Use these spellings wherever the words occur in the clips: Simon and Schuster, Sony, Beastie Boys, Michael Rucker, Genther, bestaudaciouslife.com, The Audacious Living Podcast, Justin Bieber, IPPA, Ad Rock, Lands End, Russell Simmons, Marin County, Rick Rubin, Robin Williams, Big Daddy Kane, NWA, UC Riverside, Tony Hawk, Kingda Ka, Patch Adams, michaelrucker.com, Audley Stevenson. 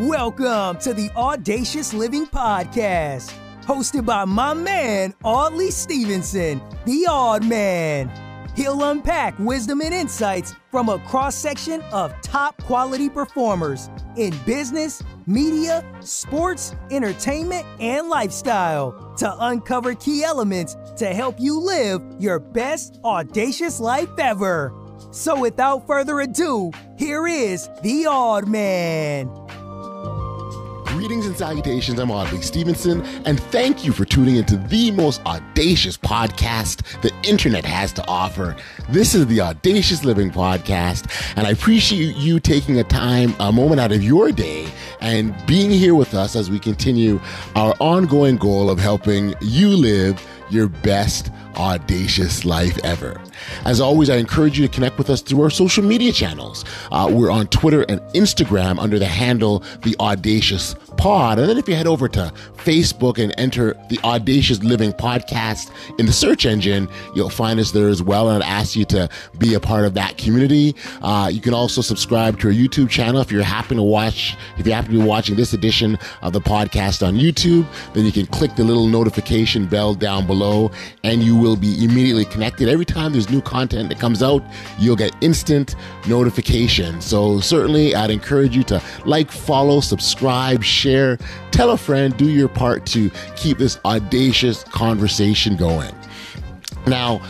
Welcome to the Audacious Living Podcast, hosted by my man, Audley Stevenson, the Odd Man. He'll unpack wisdom and insights from a cross-section of top-quality performers in business, media, sports, entertainment, and lifestyle to uncover key elements to help you live your best audacious life ever. So without further ado, here is the Odd Man. Greetings and salutations, I'm Audley Stevenson, and thank you for tuning into the most audacious podcast the internet has to offer. This is the Audacious Living Podcast, and I appreciate you taking a moment out of your day, and being here with us as we continue our ongoing goal of helping you live your best audacious life ever. As always, I encourage you to connect with us through our social media channels. We're on Twitter and Instagram under the handle The Audacious Pod. And then if you head over to Facebook and enter The Audacious Living Podcast in the search engine, you'll find us there as well. And I'd ask you to be a part of that community. You can also subscribe to our YouTube channel. If you happen to be watching this edition of the podcast on YouTube, then you can click the little notification bell down below and you will be immediately connected. Every time there's new content that comes out, you'll get instant notification. So certainly I'd encourage you to like, follow, subscribe, share, tell a friend, do your part to keep this audacious conversation going. Now,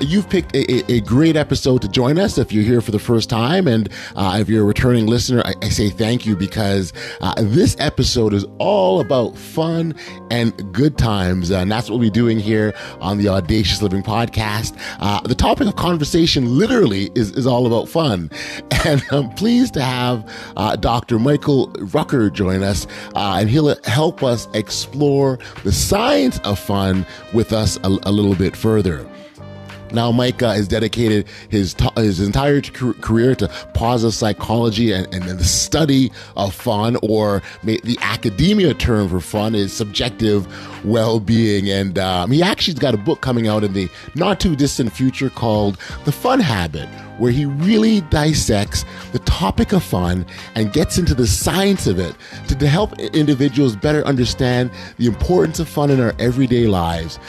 you've picked a great episode to join us if you're here for the first time. And if you're a returning listener, I say thank you, because this episode is all about fun and good times. And that's what we'll be doing here on the Audacious Living Podcast. The topic of conversation literally is all about fun. And I'm pleased to have Dr. Michael Rucker join us. And he'll help us explore the science of fun with us a little bit further. Now, Mike has dedicated his entire career to positive psychology and the study of fun, or the academia term for fun is subjective well-being. And he actually's got a book coming out in the not-too-distant future called The Fun Habit, where he really dissects the topic of fun and gets into the science of it to help individuals better understand the importance of fun in our everyday lives.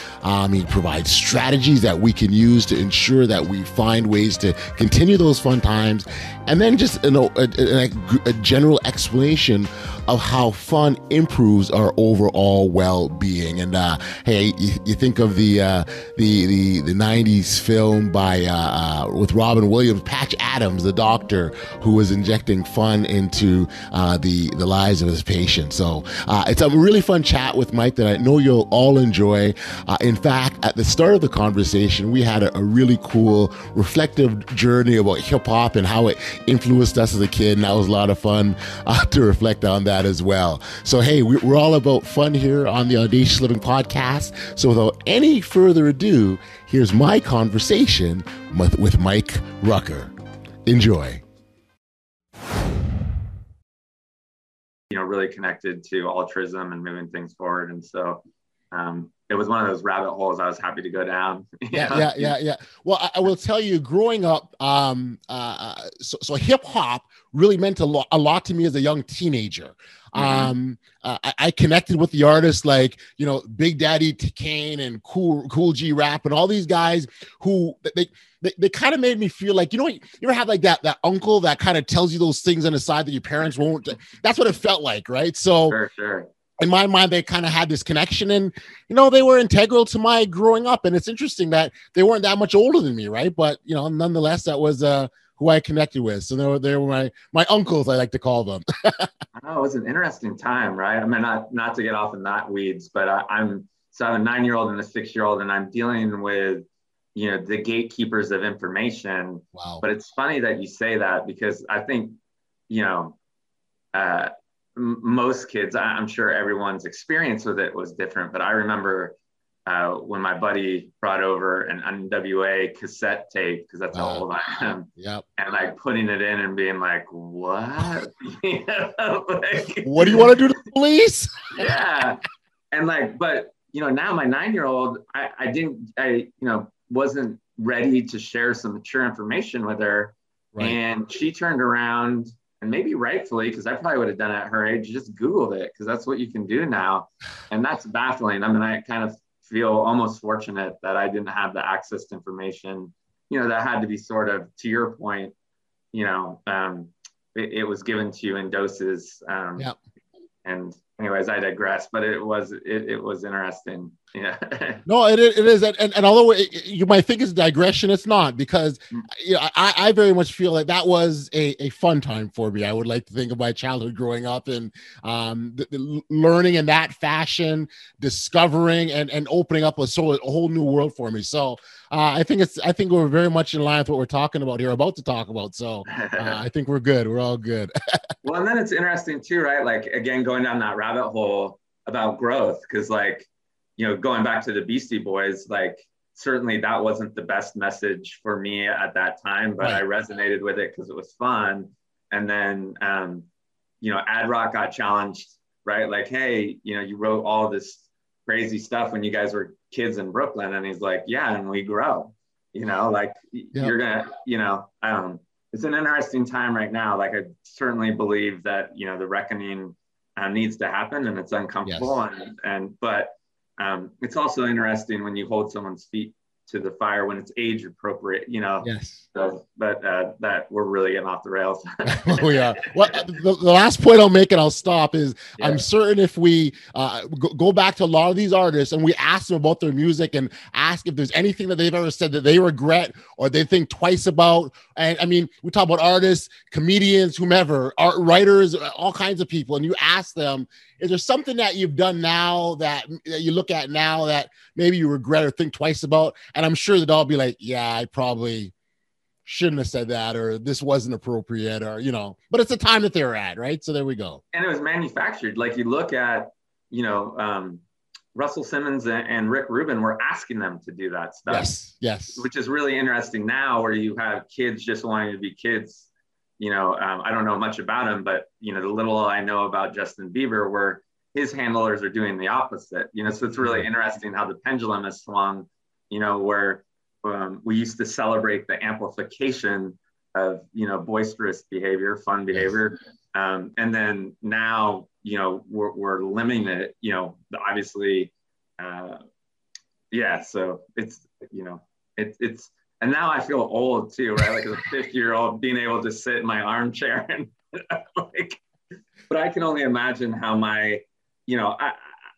He provides strategies that we can use to ensure that we find ways to continue those fun times, and then just a general explanation of how fun improves our overall well-being. And hey, you think of the 90s film by with Robin Williams, Patch Adams, the doctor who was injecting fun into the lives of his patients. So it's a really fun chat with Mike that I know you'll all enjoy. In fact, at the start of the conversation, we had a really cool reflective journey about hip-hop and how it influenced us as a kid, and that was a lot of fun to reflect on that as well. So hey, we're all about fun here on the Audacious Living Podcast. So without any further ado, here's my conversation with Mike Rucker. Enjoy. You know, really connected to altruism and moving things forward, and so it was one of those rabbit holes I was happy to go down. Yeah. Well, I will tell you, growing up, so hip hop really meant a lot to me as a young teenager. I connected with the artists like, you know, Big Daddy Kane and Kool G Rap and all these guys who they kind of made me feel like, you know, you ever have like that uncle that kind of tells you those things on the side that your parents won't. That's what it felt like, right? So. Sure. In my mind, they kind of had this connection, and, you know, they were integral to my growing up. And it's interesting that they weren't that much older than me, right? But, you know, nonetheless, that was who I connected with. So they were my uncles, I like to call them. I know, it was an interesting time, right? I mean, not to get off in that weeds, but I have a 9-year-old and a 6-year-old, and I'm dealing with, you know, the gatekeepers of information. Wow. But it's funny that you say that, because I think, you know, most kids, I'm sure everyone's experience with it was different, but I remember when my buddy brought over an NWA cassette tape, because that's how old I am, yep. And like putting it in and being like, what? You know, like, what do you want to do to the police? Yeah. And like, but, you know, now my 9-year-old, I wasn't ready to share some mature information with her. Right. And she turned around and maybe rightfully, because I probably would have done it at her age, just Googled it, because that's what you can do now. And that's baffling. I mean, I kind of feel almost fortunate that I didn't have the access to information, you know, that had to be sort of, to your point, you know, it was given to you in doses. Yep. And anyways, I digress, but it was interesting. Yeah. No, it is. And although you might think it's digression, it's not, because you know, I very much feel like that was a fun time for me. I would like to think of my childhood growing up and the learning in that fashion, discovering and opening up a whole new world for me. So I think we're very much in line with what we're talking about here, about to talk about. So I think we're good. We're all good. Well, and then it's interesting too, right? Like, again, going down that rabbit hole about growth, because like, you know, going back to the Beastie Boys, like certainly that wasn't the best message for me at that time, but I resonated with it because it was fun. And then, you know, Ad Rock got challenged, right? Like, hey, you know, you wrote all this crazy stuff when you guys were kids in Brooklyn. And he's like, yeah, and we grow, you know, like you're gonna, you know, it's an interesting time right now. Like I certainly believe that, you know, the reckoning needs to happen, and it's uncomfortable. Yes. But it's also interesting when you hold someone's feet to the fire when it's age appropriate, you know. Yes. So, but that we're really getting off the rails. We are. Well, the last point I'll make, and I'll stop, is I'm certain if we go back to a lot of these artists and we ask them about their music and ask if there's anything that they've ever said that they regret or they think twice about. And I mean, we talk about artists, comedians, whomever, art writers, all kinds of people. And you ask them, is there something that you've done now that you look at now that maybe you regret or think twice about? And I'm sure that I'll be like, yeah, I probably shouldn't have said that, or this wasn't appropriate, or, you know, but it's the time that they're at, right? So there we go. And it was manufactured. Like you look at, you know, Russell Simmons and Rick Rubin were asking them to do that stuff. Yes, yes. Which is really interesting now, where you have kids just wanting to be kids. You know, I don't know much about him, but, you know, the little I know about Justin Bieber, where his handlers are doing the opposite, you know, so it's really interesting how the pendulum has swung, you know, where we used to celebrate the amplification of, you know, boisterous behavior, fun behavior. And then now, you know, we're limiting it, you know, obviously. Yeah, so it's, you know, it's. And now I feel old too, right? Like as a 50-year-old, being able to sit in my armchair and like, but I can only imagine how my, you know,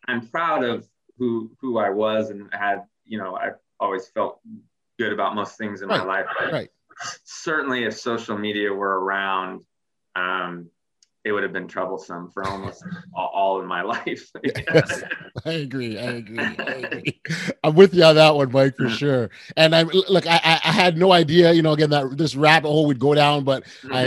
I'm proud of who I was and had, you know, I always felt good about most things in my life. But certainly if social media were around, it would have been troublesome for almost all of my life. Yes, I agree. I'm with you on that one, Mike, for sure. And I had no idea, you know, again, that this rabbit hole would go down, but I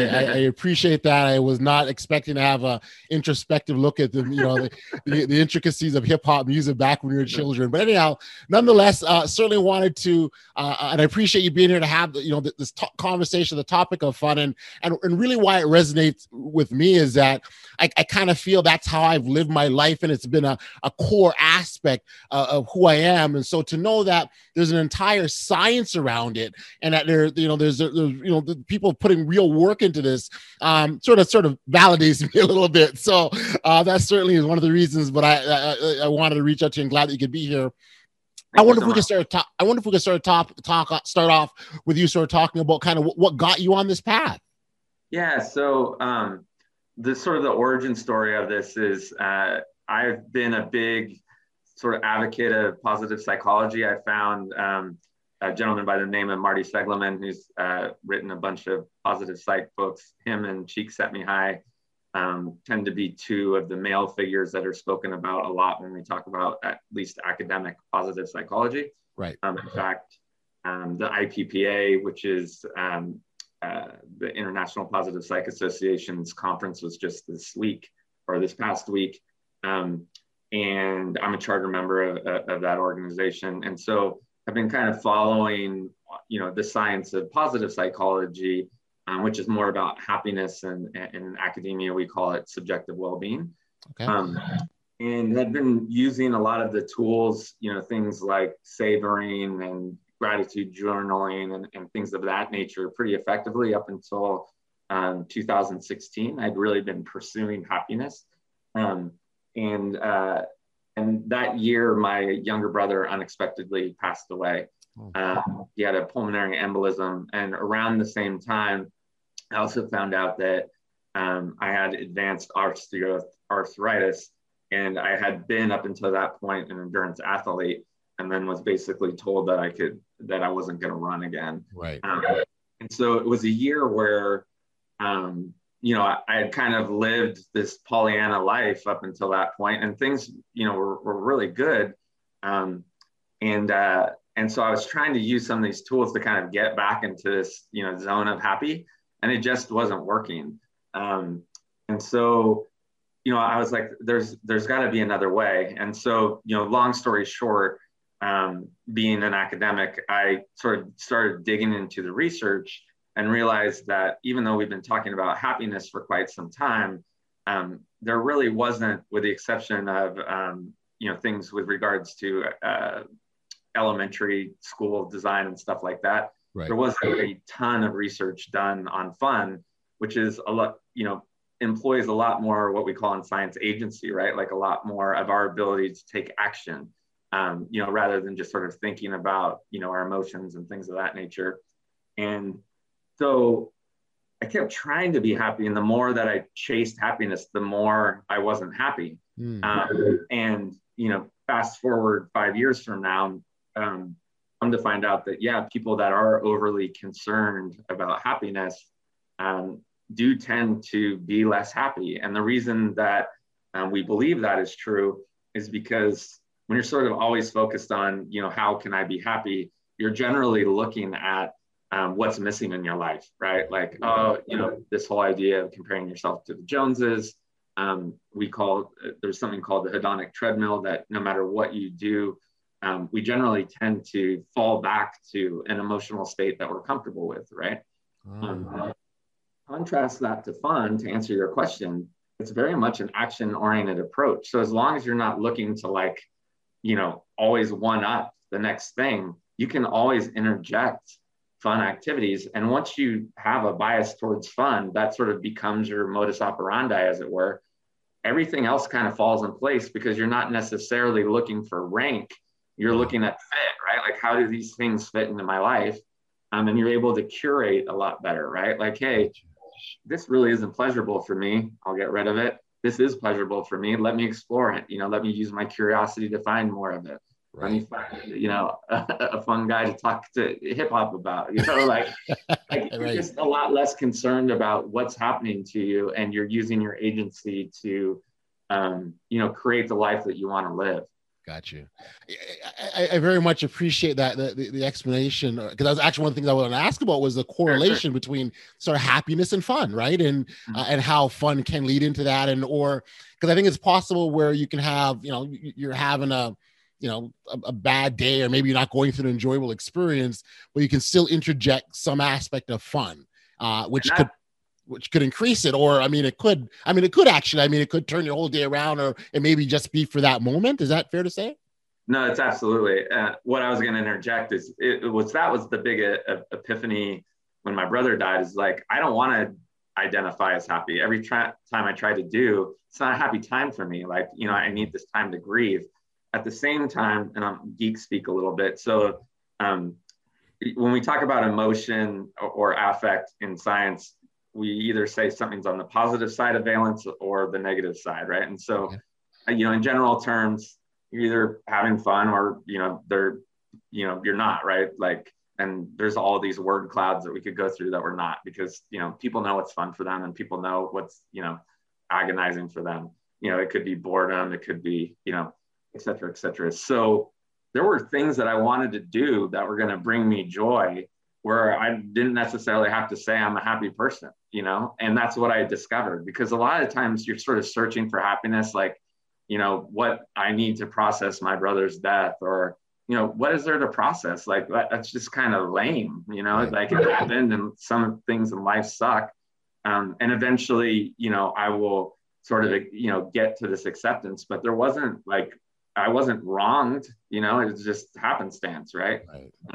appreciate that. I was not expecting to have a introspective look at the, you know, the intricacies of hip hop music back when we were children. But anyhow, nonetheless, certainly wanted to, and I appreciate you being here to have, you know, this conversation, the topic of fun, and really why it resonates with me is that I kind of feel that's how I've lived my life, and it's been a core aspect of who I am. And so to know that there's an entire science around it, and that there's the people putting real work into this, sort of validates me a little bit. So that certainly is one of the reasons. But I wanted to reach out to you, and glad that you could be here. I wonder if we could start off with you sort of talking about kind of what got you on this path. Yeah. So. The sort of the origin story of this is I've been a big sort of advocate of positive psychology. I found a gentleman by the name of Marty Seligman, who's written a bunch of positive psych books. Him and Cheek Set Me High tend to be two of the male figures that are spoken about a lot when we talk about at least academic positive psychology. Right. In fact, the IPPA, which is the International Positive Psych Association's conference, was just this past week. And I'm a charter member of that organization. And so I've been kind of following, you know, the science of positive psychology, which is more about happiness, and in academia, we call it subjective well-being. Okay. And I've been using a lot of the tools, you know, things like savoring and gratitude journaling and things of that nature pretty effectively up until 2016. I'd really been pursuing happiness. And that year, my younger brother unexpectedly passed away. He had a pulmonary embolism. And around the same time, I also found out that I had advanced osteoarthritis, and I had been up until that point an endurance athlete, and then was basically told that I wasn't going to run again. Right. And so it was a year where, I had kind of lived this Pollyanna life up until that point, and things, were really good. And so I was trying to use some of these tools to kind of get back into this, zone of happy, and it just wasn't working. And so, I was like, there's gotta be another way. And so, long story short, being an academic, I sort of started digging into the research and realized that even though we've been talking about happiness for quite some time, there really wasn't, with the exception of, things with regards to elementary school design and stuff like that. Right. There wasn't a ton of research done on fun, which is a lot, employs a lot more what we call in science agency, right? Like a lot more of our ability to take action, rather than just sort of thinking about, our emotions and things of that nature. And so I kept trying to be happy. And the more that I chased happiness, the more I wasn't happy. Mm. Fast forward 5 years from now, come to find out that, people that are overly concerned about happiness, do tend to be less happy. And the reason that we believe that is true is because when you're sort of always focused on, how can I be happy, you're generally looking at what's missing in your life, right? Like, this whole idea of comparing yourself to the Joneses. There's something called the hedonic treadmill that no matter what you do, we generally tend to fall back to an emotional state that we're comfortable with, right? Contrast that to fun, to answer your question, it's very much an action-oriented approach. So as long as you're not looking to always one up the next thing, you can always interject fun activities. And once you have a bias towards fun, that sort of becomes your modus operandi, as it were. Everything else kind of falls in place because you're not necessarily looking for rank. You're looking at fit, right? Like, how do these things fit into my life? And you're able to curate a lot better, right? Like, hey, this really isn't pleasurable for me. I'll get rid of it. This is pleasurable for me. Let me explore it. Let me use my curiosity to find more of it. Right. Let me find, a fun guy to talk to hip hop about, you're right. Just a lot less concerned about what's happening to you, and you're using your agency to, create the life that you want to live. Got you. I very much appreciate that, the explanation, because that was actually one thing that I wanted to ask about, was the correlation between sort of happiness and fun, right? And and how fun can lead into that, or because I think it's possible where you can have, you're having a bad day, or maybe you're not going through an enjoyable experience, but you can still interject some aspect of fun, which could increase it, or it could turn your whole day around, or it maybe just be for that moment. Is that fair to say? No, it's absolutely. What I was going to interject is that was the big epiphany when my brother died. Is like, I don't want to identify as happy. Every time I try to do, it's not a happy time for me. Like, I need this time to grieve. At the same time, and I'm geek speak a little bit. So when we talk about emotion or affect in science, we either say something's on the positive side of valence or the negative side, right? And so, in general terms, you're either having fun or, you're not, right? Like, and there's all these word clouds that we could go through that we're not, because, people know what's fun for them, and people know what's, agonizing for them. It could be boredom, it could be, et cetera, et cetera. So there were things that I wanted to do that were going to bring me joy, where I didn't necessarily have to say I'm a happy person, and that's what I discovered, because a lot of times you're sort of searching for happiness, like, what I need to process my brother's death, or, what is there to process? Like, that's just kind of lame, like it happened, and some things in life suck. And eventually, I will sort of, get to this acceptance, but there wasn't like, I wasn't wronged, it was just happenstance, right?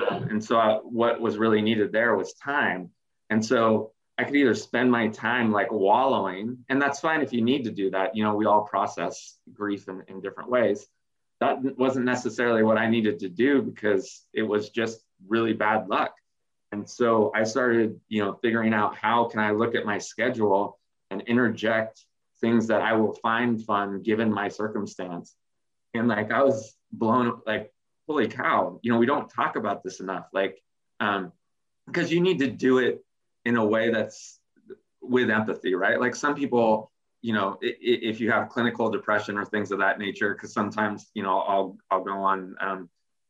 And so what was really needed there was time. And so I could either spend my time like wallowing, and that's fine if you need to do that. You know, we all process grief in different ways. That wasn't necessarily what I needed to do because it was just really bad luck. And so I started, you know, figuring out how can I look at my schedule and interject things that I will find fun given my circumstance. And like, I was blown, like, holy cow, you know, we don't talk about this enough. Like, because you need to do it in a way that's with empathy, right? Like some people, you know, if you have clinical depression or things of that nature, because sometimes, you know, I'll go on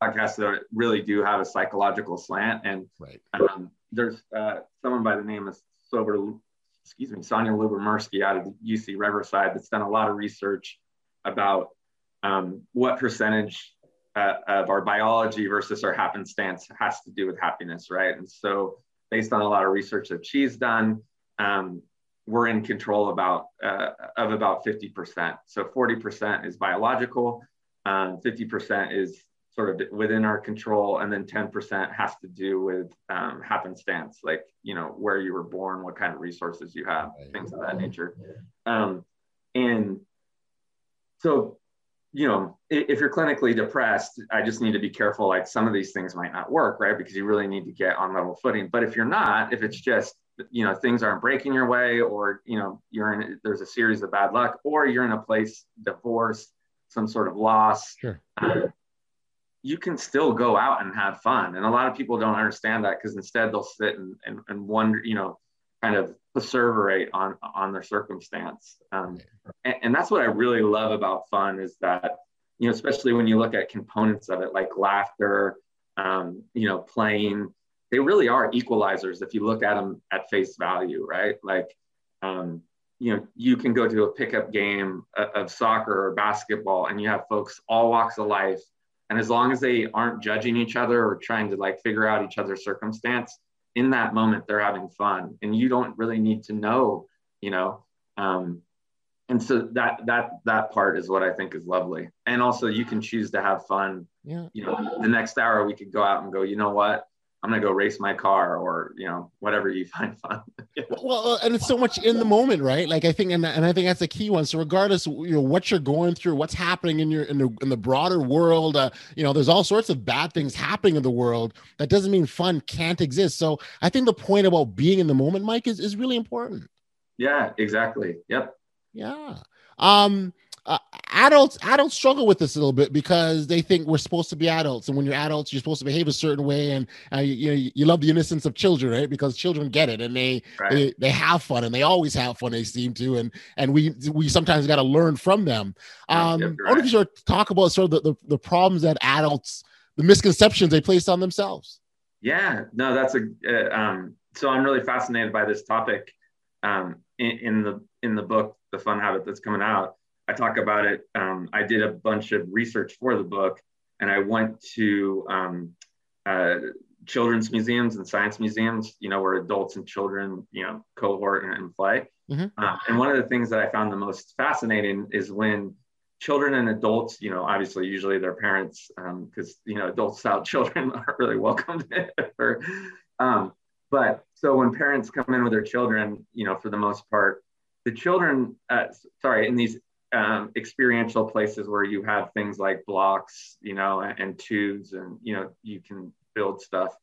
podcasts that really do have a psychological slant. And right. There's someone by the name of Sonia Lyubomirsky out of UC Riverside that's done a lot of research about what percentage of our biology versus our happenstance has to do with happiness, right? And so based on a lot of research that she's done, we're in control of about 50%. So 40% is biological, 50% is sort of within our control, and then 10% has to do with happenstance, like, you know, where you were born, what kind of resources you have, things of that nature. And so, you know, if you're clinically depressed, I just need to be careful, like some of these things might not work, right? Because you really need to get on level footing. But if you're not, if it's just, you know, things aren't breaking your way, or, you know, you're in, there's a series of bad luck, or you're in a place, divorce, some sort of loss, sure. You can still go out and have fun. And a lot of people don't understand that, because instead they'll sit and wonder, you know, kind of perseverate on their circumstance. And that's what I really love about fun is that, you know, especially when you look at components of it, like laughter, you know, playing, they really are equalizers if you look at them at face value, right? Like, you know, you can go to a pickup game of soccer or basketball and you have folks all walks of life. And as long as they aren't judging each other or trying to like figure out each other's circumstance, in that moment, they're having fun, and you don't really need to know, you know. And so that part is what I think is lovely. And also, you can choose to have fun. Yeah. You know, the next hour we could go out and go, you know what, I'm gonna go race my car, or you know, whatever you find fun. Well, and it's so much in the moment, right? Like I think, and I think that's a key one. So regardless, you know, what you're going through, what's happening in your in the broader world, you know, there's all sorts of bad things happening in the world. That doesn't mean fun can't exist. So I think the point about being in the moment, Mike, is really important. Yeah, exactly. Yep. Yeah. Adults struggle with this a little bit because they think we're supposed to be adults, and when you're adults, you're supposed to behave a certain way. And you love the innocence of children, right? Because children get it, and they have fun, and they always have fun. They seem to, and we sometimes got to learn from them. I want to sort of talk about sort of the problems that adults, the misconceptions they place on themselves. Yeah, no, that's so I'm really fascinated by this topic. In the book, The Fun Habit, that's coming out, I talk about it. I did a bunch of research for the book, and I went to children's museums and science museums, you know, where adults and children, you know, cohort and play. Mm-hmm. And one of the things that I found the most fascinating is when children and adults, you know, obviously usually their parents, because, you know, adults without children aren't really welcomed. But so when parents come in with their children, you know, for the most part, the children, in these experiential places where you have things like blocks, you know, and tubes, and, you know, you can build stuff,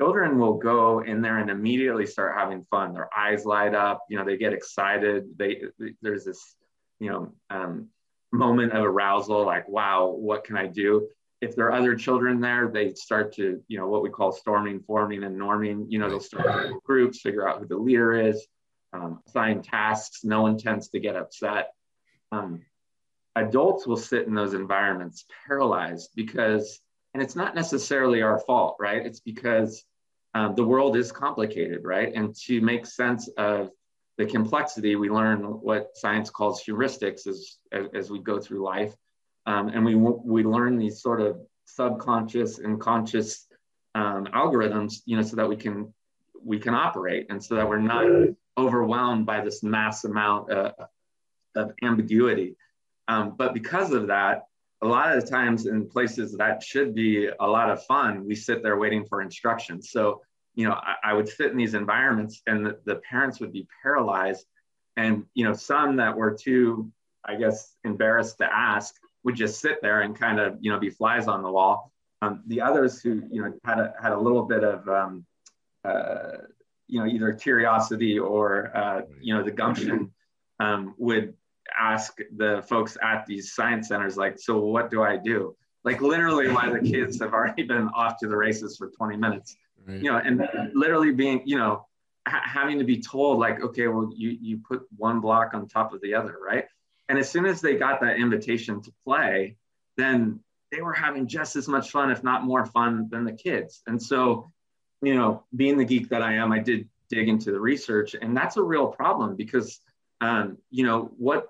children will go in there and immediately start having fun. Their eyes light up, you know, they get excited. There's this, you know, moment of arousal, like, wow, what can I do? If there are other children there, they start to, you know, what we call storming, forming, and norming. You know, they'll start in groups, figure out who the leader is, assign tasks. No one tends to get upset. Adults will sit in those environments paralyzed because, and it's not necessarily our fault, right? It's because the world is complicated, right? And to make sense of the complexity, we learn what science calls heuristics as we go through life. And we learn these sort of subconscious and conscious algorithms, you know, so that we can operate, and so that we're not overwhelmed by this mass amount of ambiguity. But because of that, a lot of the times in places that should be a lot of fun, we sit there waiting for instructions. So you know, I would sit in these environments and the parents would be paralyzed. And, you know, some that were too, I guess, embarrassed to ask would just sit there and kind of, you know, be flies on the wall. The others who, you know, had a little bit of, you know, either curiosity or, you know, the gumption, would ask the folks at these science centers, like, so what do I do? Like literally while the kids have already been off to the races for 20 minutes, right. You know, and literally being, you know, having to be told like, okay, well, you put one block on top of the other, right? And as soon as they got that invitation to play, then they were having just as much fun, if not more fun than the kids. And so, you know, being the geek that I am, I did dig into the research, and that's a real problem because, you know, what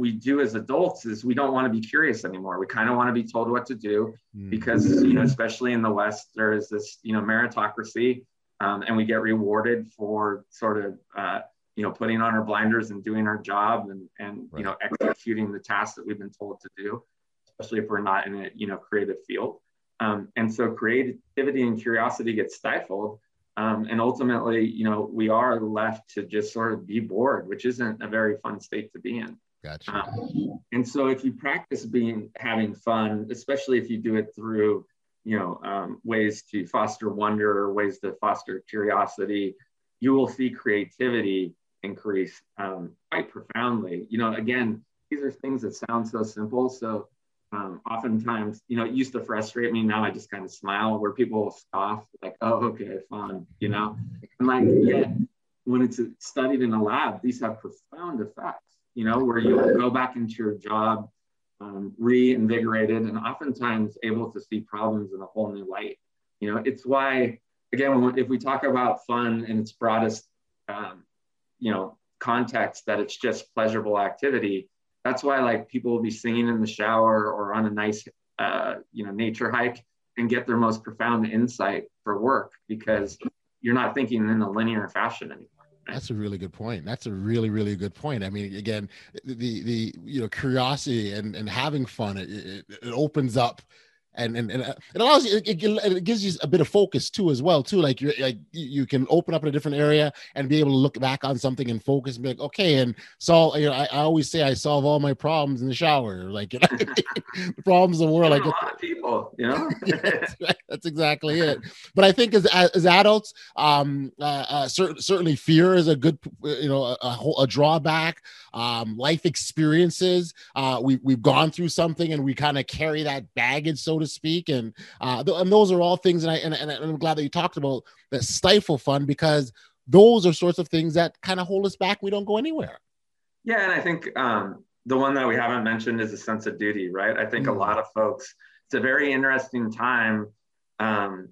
we do as adults is we don't want to be curious anymore. We kind of want to be told what to do because, you know, especially in the West, there is this, you know, meritocracy, and we get rewarded for sort of, you know, putting on our blinders and doing our job and right. You know, executing the tasks that we've been told to do, especially if we're not in a, you know, creative field. And so creativity and curiosity get stifled. And ultimately, you know, we are left to just sort of be bored, which isn't a very fun state to be in. Gotcha. And so if you practice having fun, especially if you do it through, you know, ways to foster wonder or ways to foster curiosity, you will see creativity increase quite profoundly. You know, again, these are things that sound so simple. So oftentimes, you know, it used to frustrate me. Now I just kind of smile where people will scoff like, oh, okay, fun, you know, and like, yeah, when it's studied in a lab, these have profound effects, you know, where you'll go back into your job reinvigorated and oftentimes able to see problems in a whole new light. You know, it's why, again, if we talk about fun in its broadest, you know, context that it's just pleasurable activity, that's why like people will be singing in the shower or on a nice, you know, nature hike and get their most profound insight for work because you're not thinking in a linear fashion anymore. Right? That's a really good point. That's a really, really good point. I mean, again, the you know, curiosity and having fun, it opens up. And it allows you, it gives you a bit of focus too, as well, too. Like you can open up in a different area and be able to look back on something and focus and be like, okay. And so, you know, I always say I solve all my problems in the shower, like, you know, the problems in the world. Like a lot of people, you know, that's exactly it. But I think as adults, certainly fear is a good, you know, a drawback. Life experiences, we've gone through something and we kind of carry that baggage, so to speak. And and those are all things. And I'm glad that you talked about that stifle fun, because those are sorts of things that kind of hold us back. We don't go anywhere. Yeah. And I think the one that we haven't mentioned is a sense of duty, right? I think a lot of folks, it's a very interesting time. And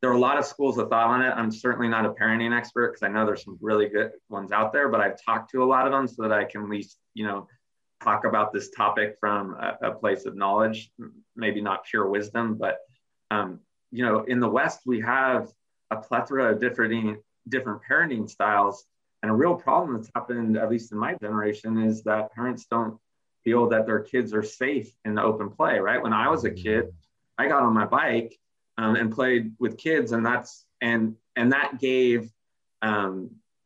there are a lot of schools of thought on it. I'm certainly not a parenting expert because I know there's some really good ones out there, but I've talked to a lot of them so that I can at least, you know, talk about this topic from a place of knowledge, maybe not pure wisdom, but, you know, in the West, we have a plethora of different parenting styles. And a real problem that's happened, at least in my generation, is that parents don't feel that their kids are safe in the open play, right? When I was a kid, I got on my bike and played with kids, and that gave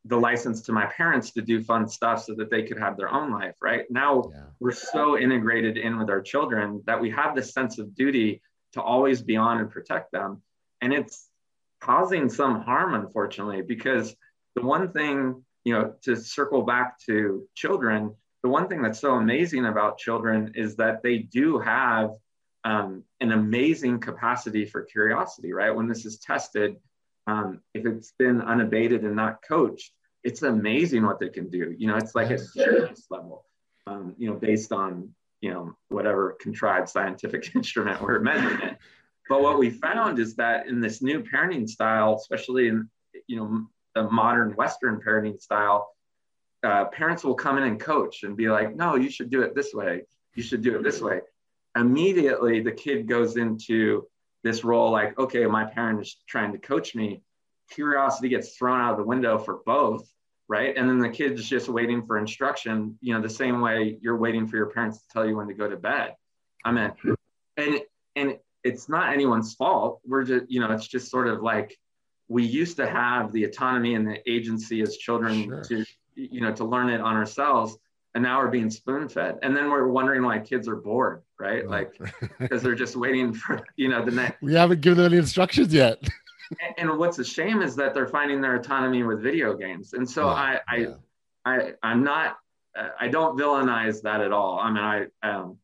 the license to my parents to do fun stuff so that they could have their own life. Right now, we're so integrated in with our children that we have this sense of duty to always be on and protect them. And it's causing some harm, unfortunately, because the one thing, you know, to circle back to children, the one thing that's so amazing about children is that they do have an amazing capacity for curiosity, right? When this is tested, if it's been unabated and not coached, it's amazing what they can do. You know, it's like a serious level, you know, based on, you know, whatever contrived scientific instrument we're measuring it. But what we found is that in this new parenting style, especially in, you know, the modern Western parenting style, parents will come in and coach and be like, no, you should do it this way. You should do it this way. Immediately, the kid goes into this role like, okay, my parent is trying to coach me. Curiosity gets thrown out of the window for both, right? And then the kid's just waiting for instruction, you know, the same way you're waiting for your parents to tell you when to go to bed. I mean, and it's not anyone's fault. We're just, you know, it's just sort of like we used to have the autonomy and the agency as children to, you know, to learn it on ourselves. And now we're being spoon-fed. And then we're wondering why kids are bored, right? Like, because they're just waiting for, you know, the next. We haven't given them any instructions yet. And what's a shame is that they're finding their autonomy with video games. And so I don't villainize that at all. I mean,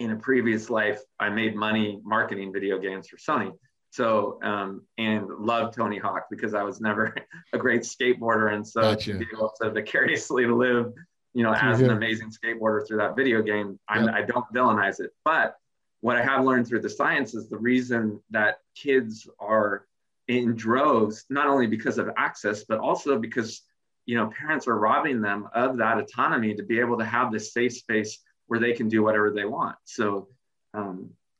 in a previous life, I made money marketing video games for Sony. So, and loved Tony Hawk because I was never a great skateboarder. And so to be able to vicariously live, you know, as an amazing skateboarder through that video game, I don't villainize it. But what I have learned through the science is the reason that kids are in droves, not only because of access, but also because, you know, parents are robbing them of that autonomy to be able to have this safe space where they can do whatever they want. So,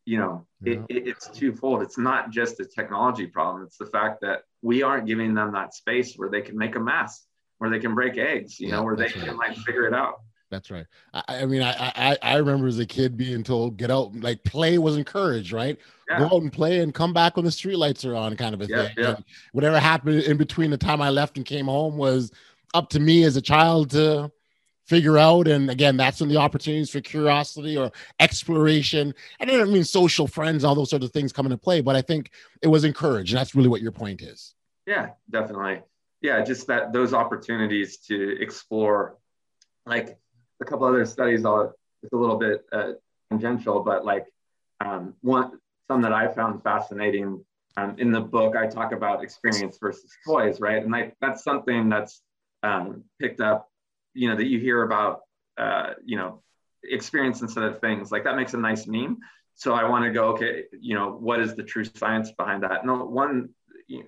you know, it's twofold. It's not just a technology problem. It's the fact that we aren't giving them that space where they can make a mess, where they can break eggs, you know, where they can like figure it out. That's right. I mean, I remember as a kid being told, get out, like play was encouraged, right? Go out and play and come back when the streetlights are on, kind of a thing. And whatever happened in between the time I left and came home was up to me as a child to figure out. And again, that's when the opportunities for curiosity or exploration, and I don't mean social friends, all those sort of things come into play, but I think it was encouraged. And that's really what your point is. Yeah, definitely. Yeah, just that those opportunities to explore, like, a couple other studies, it's a little bit tangential, but like some that I found fascinating in the book, I talk about experience versus toys, right? And like that's something that's picked up, you know, that you hear about, you know, experience instead of things. Like that makes a nice meme. So I want to go, okay, you know, what is the true science behind that? No,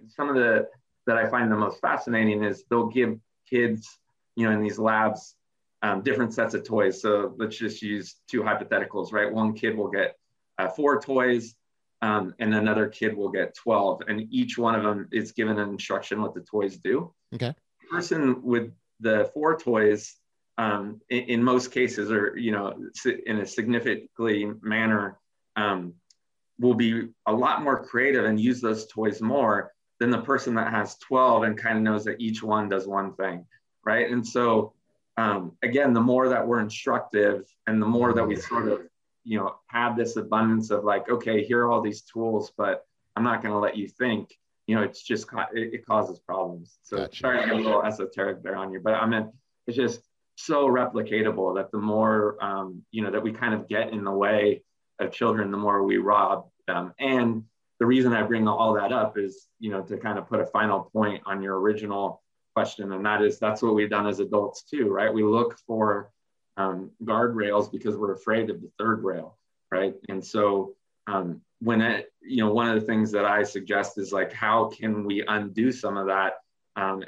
some of the that I find the most fascinating is they'll give kids, you know, in these labs, different sets of toys. So let's just use two hypotheticals, right? One kid will get 4 toys and another kid will get 12. And each one of them is given an instruction what the toys do. Okay. The person with the 4 toys in most cases, or, you know, in a significantly manner will be a lot more creative and use those toys more than the person that has 12 and kind of knows that each one does one thing, right? And so again, the more that we're instructive and the more that we sort of, you know, have this abundance of like, okay, here are all these tools, but I'm not going to let you think, you know, it's just, it causes problems. So sorry to get a little esoteric there on you, but I mean, it's just so replicatable that the more, you know, that we kind of get in the way of children, the more we rob them. And the reason I bring all that up is, you know, to kind of put a final point on your original question, and that's what we've done as adults too, right? We look for guardrails because we're afraid of the third rail, right? And so you know, one of the things that I suggest is like, how can we undo some of that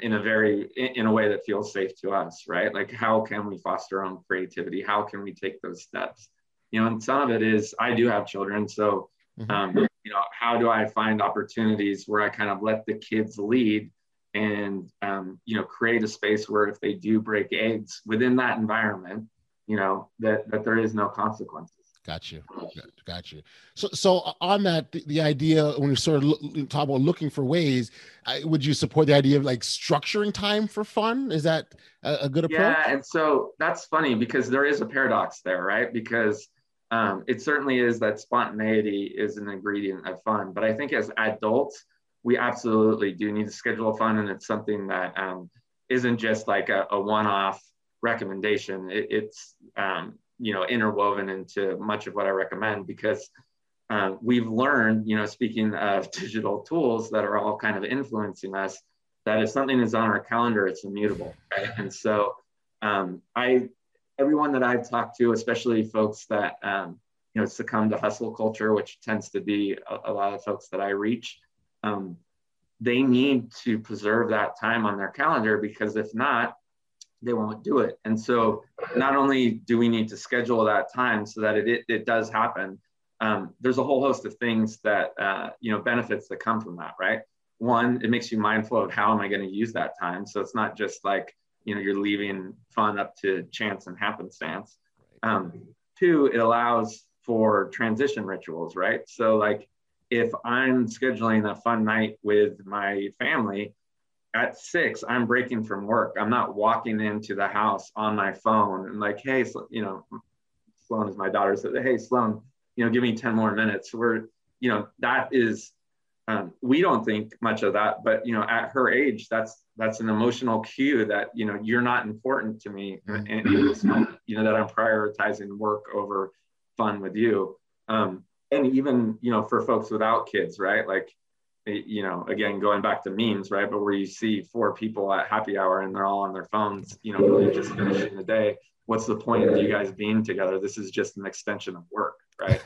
in a way that feels safe to us, right? Like, how can we foster our own creativity? How can we take those steps? You know, and some of it is, I do have children, so you know, how do I find opportunities where I kind of let the kids lead and, you know, create a space where if they do break eggs within that environment, you know, that there is no consequences. Got you. So on that, the idea when we sort of talk about looking for ways, would you support the idea of like structuring time for fun? Is that a good approach? Yeah, and so that's funny because there is a paradox there, right? Because it certainly is that spontaneity is an ingredient of fun. But I think as adults, we absolutely do need to schedule fun, and it's something that isn't just like a one-off recommendation. It's you know, interwoven into much of what I recommend because we've learned, you know, speaking of digital tools that are all kind of influencing us, that if something is on our calendar, it's immutable, right? And so everyone that I've talked to, especially folks that you know, succumb to hustle culture, which tends to be a lot of folks that I reach. They need to preserve that time on their calendar because if not, they won't do it. And so not only do we need to schedule that time so that it does happen, there's a whole host of things that, you know, benefits that come from that, right? One, it makes you mindful of how am I going to use that time? So it's not just like, you know, you're leaving fun up to chance and happenstance. Two, it allows for transition rituals, right? So like, if I'm scheduling a fun night with my family, at 6, I'm breaking from work. I'm not walking into the house on my phone and like, hey, you know, Sloan is my daughter. So, hey, Sloan, you know, give me 10 more minutes. We're, you know, that is, we don't think much of that, but, you know, at her age, that's an emotional cue that, you know, you're not important to me. And you know, that I'm prioritizing work over fun with you. And even, you know, for folks without kids, right? Like, you know, again, going back to memes, right? But where you see 4 people at happy hour and they're all on their phones, you know, really just finishing the day. What's the point of you guys being together? This is just an extension of work, right?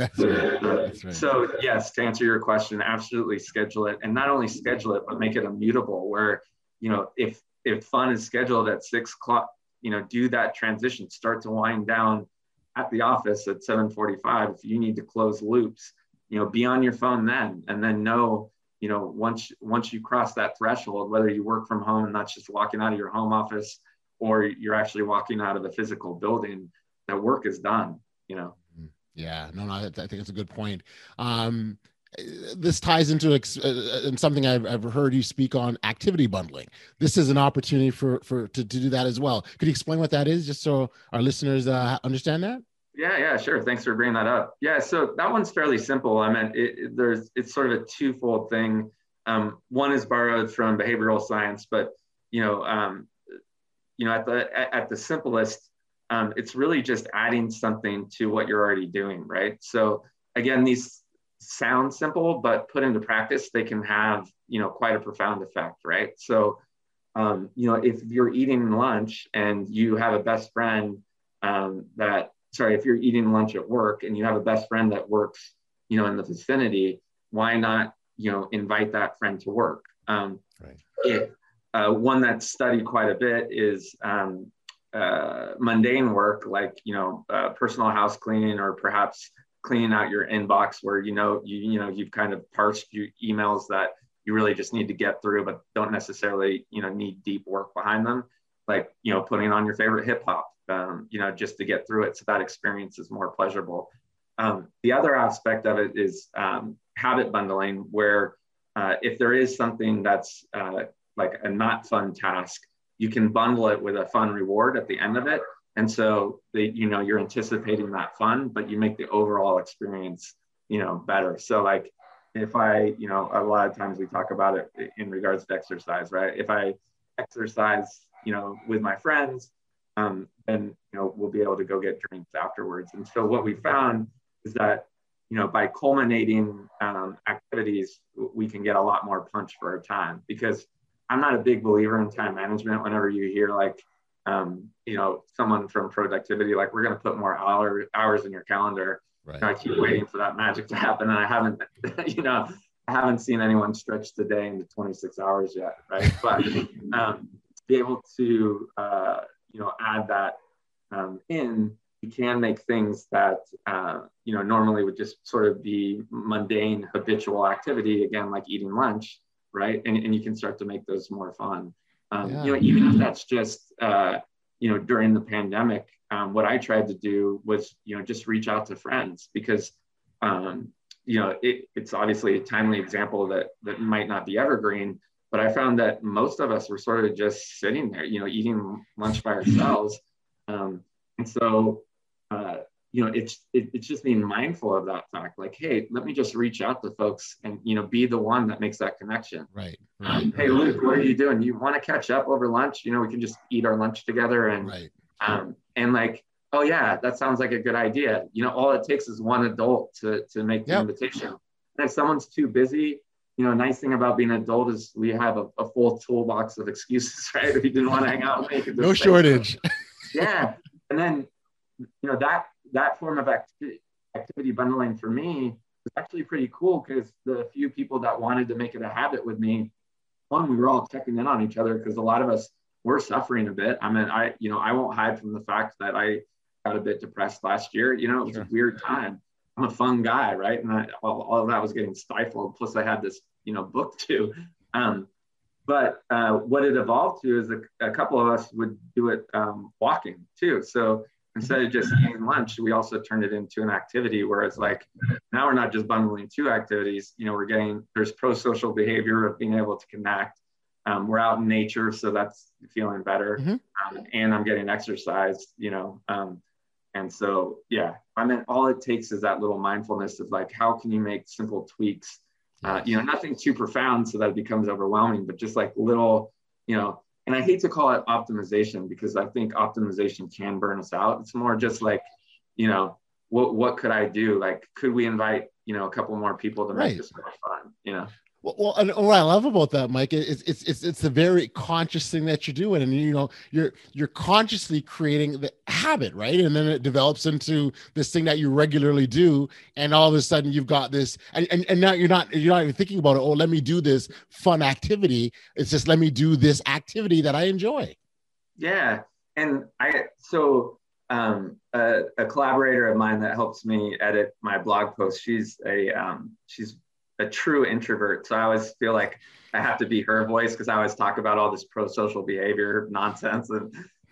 So yes, to answer your question, absolutely schedule it. And not only schedule it, but make it immutable where, you know, if fun is scheduled at 6 o'clock, you know, do that transition, start to wind down at the office at 7:45. If you need to close loops, you know, be on your phone then, and then know, you know, once you cross that threshold, whether you work from home and that's just walking out of your home office or you're actually walking out of the physical building, that work is done, you know? Yeah, no, I think it's a good point. This ties into something I've heard you speak on, activity bundling. This is an opportunity to do that as well. Could you explain what that is just so our listeners understand that? Yeah, sure. Thanks for bringing that up. Yeah, so that one's fairly simple. I mean, it's sort of a twofold thing. One is borrowed from behavioral science, but, you know, at the simplest, it's really just adding something to what you're already doing, right? So again, these sound simple, but put into practice, they can have, you know, quite a profound effect, right? So, you know, if you're eating lunch and you have a best friend if you're eating lunch at work and you have a best friend that works, you know, in the vicinity, why not, you know, invite that friend to work? Right. One that's studied quite a bit is mundane work, like, you know, personal house cleaning, or perhaps cleaning out your inbox where, you know, you've kind of parsed your emails that you really just need to get through, but don't necessarily, you know, need deep work behind them. Like, you know, putting on your favorite hip hop, you know, just to get through it. So that experience is more pleasurable. The other aspect of it is habit bundling, where if there is something that's like a not fun task, you can bundle it with a fun reward at the end of it. And so, you know, you're anticipating that fun, but you make the overall experience, you know, better. So like if I, you know, a lot of times we talk about it in regards to exercise, right? If I exercise, you know, with my friends, then, you know, we'll be able to go get drinks afterwards. And so what we found is that, you know, by culminating activities, we can get a lot more punch for our time, because I'm not a big believer in time management. Whenever you hear like, you know, someone from productivity, like, we're going to put more hours in your calendar. Right. You know, I keep waiting for that magic to happen. And I haven't, you know, I haven't seen anyone stretch the day into 26 hours yet. Right. But to be able to, you know, add that in, you can make things that, you know, normally would just sort of be mundane, habitual activity, again, like eating lunch, right? And you can start to make those more fun. You know, even if that's just, you know, during the pandemic, what I tried to do was, you know, just reach out to friends, because, you know, it's obviously a timely example that might not be evergreen, but I found that most of us were sort of just sitting there, you know, eating lunch by ourselves. And so, you know, it's just being mindful of that fact, like, hey, let me just reach out to folks and, you know, be the one that makes that connection. Right. Hey, Luke, what are you doing? You want to catch up over lunch? You know, we can just eat our lunch together. And, and like, oh yeah, that sounds like a good idea. You know, all it takes is one adult to make the invitation. And if someone's too busy, you know, nice thing about being an adult is we have a full toolbox of excuses, right? If you didn't want to hang out, you could just shortage. Yeah. And then, you know, that form of activity bundling for me was actually pretty cool, because the few people that wanted to make it a habit with me, one, we were all checking in on each other, because a lot of us were suffering a bit. I mean, you know, I won't hide from the fact that I got a bit depressed last year. You know, it was a weird time. I'm a fun guy, right? And all of that was getting stifled. Plus I had this, you know, book too. But what it evolved to is a couple of us would do it walking too. So instead of just eating lunch, we also turned it into an activity where it's like, now we're not just bundling two activities, you know, we're getting, there's pro-social behavior of being able to connect. We're out in nature, so that's feeling better. Mm-hmm. And I'm getting exercise, you know. And so, yeah, I mean, all it takes is that little mindfulness of like, how can you make simple tweaks? You know, nothing too profound so that it becomes overwhelming, but just like little, you know, and I hate to call it optimization because I think optimization can burn us out. It's more just like, you know, what could I do? Like, could we invite, you know, a couple more people to make this more fun, you know? Well, and what I love about that, Mike, it's the very conscious thing that you're doing, and you know, you're consciously creating the habit, right? And then it develops into this thing that you regularly do, and all of a sudden you've got this, and now you're not even thinking about it. Oh, let me do this fun activity. It's just let me do this activity that I enjoy. Yeah, and a collaborator of mine that helps me edit my blog post, she's a true introvert. So I always feel like I have to be her voice because I always talk about all this pro-social behavior nonsense.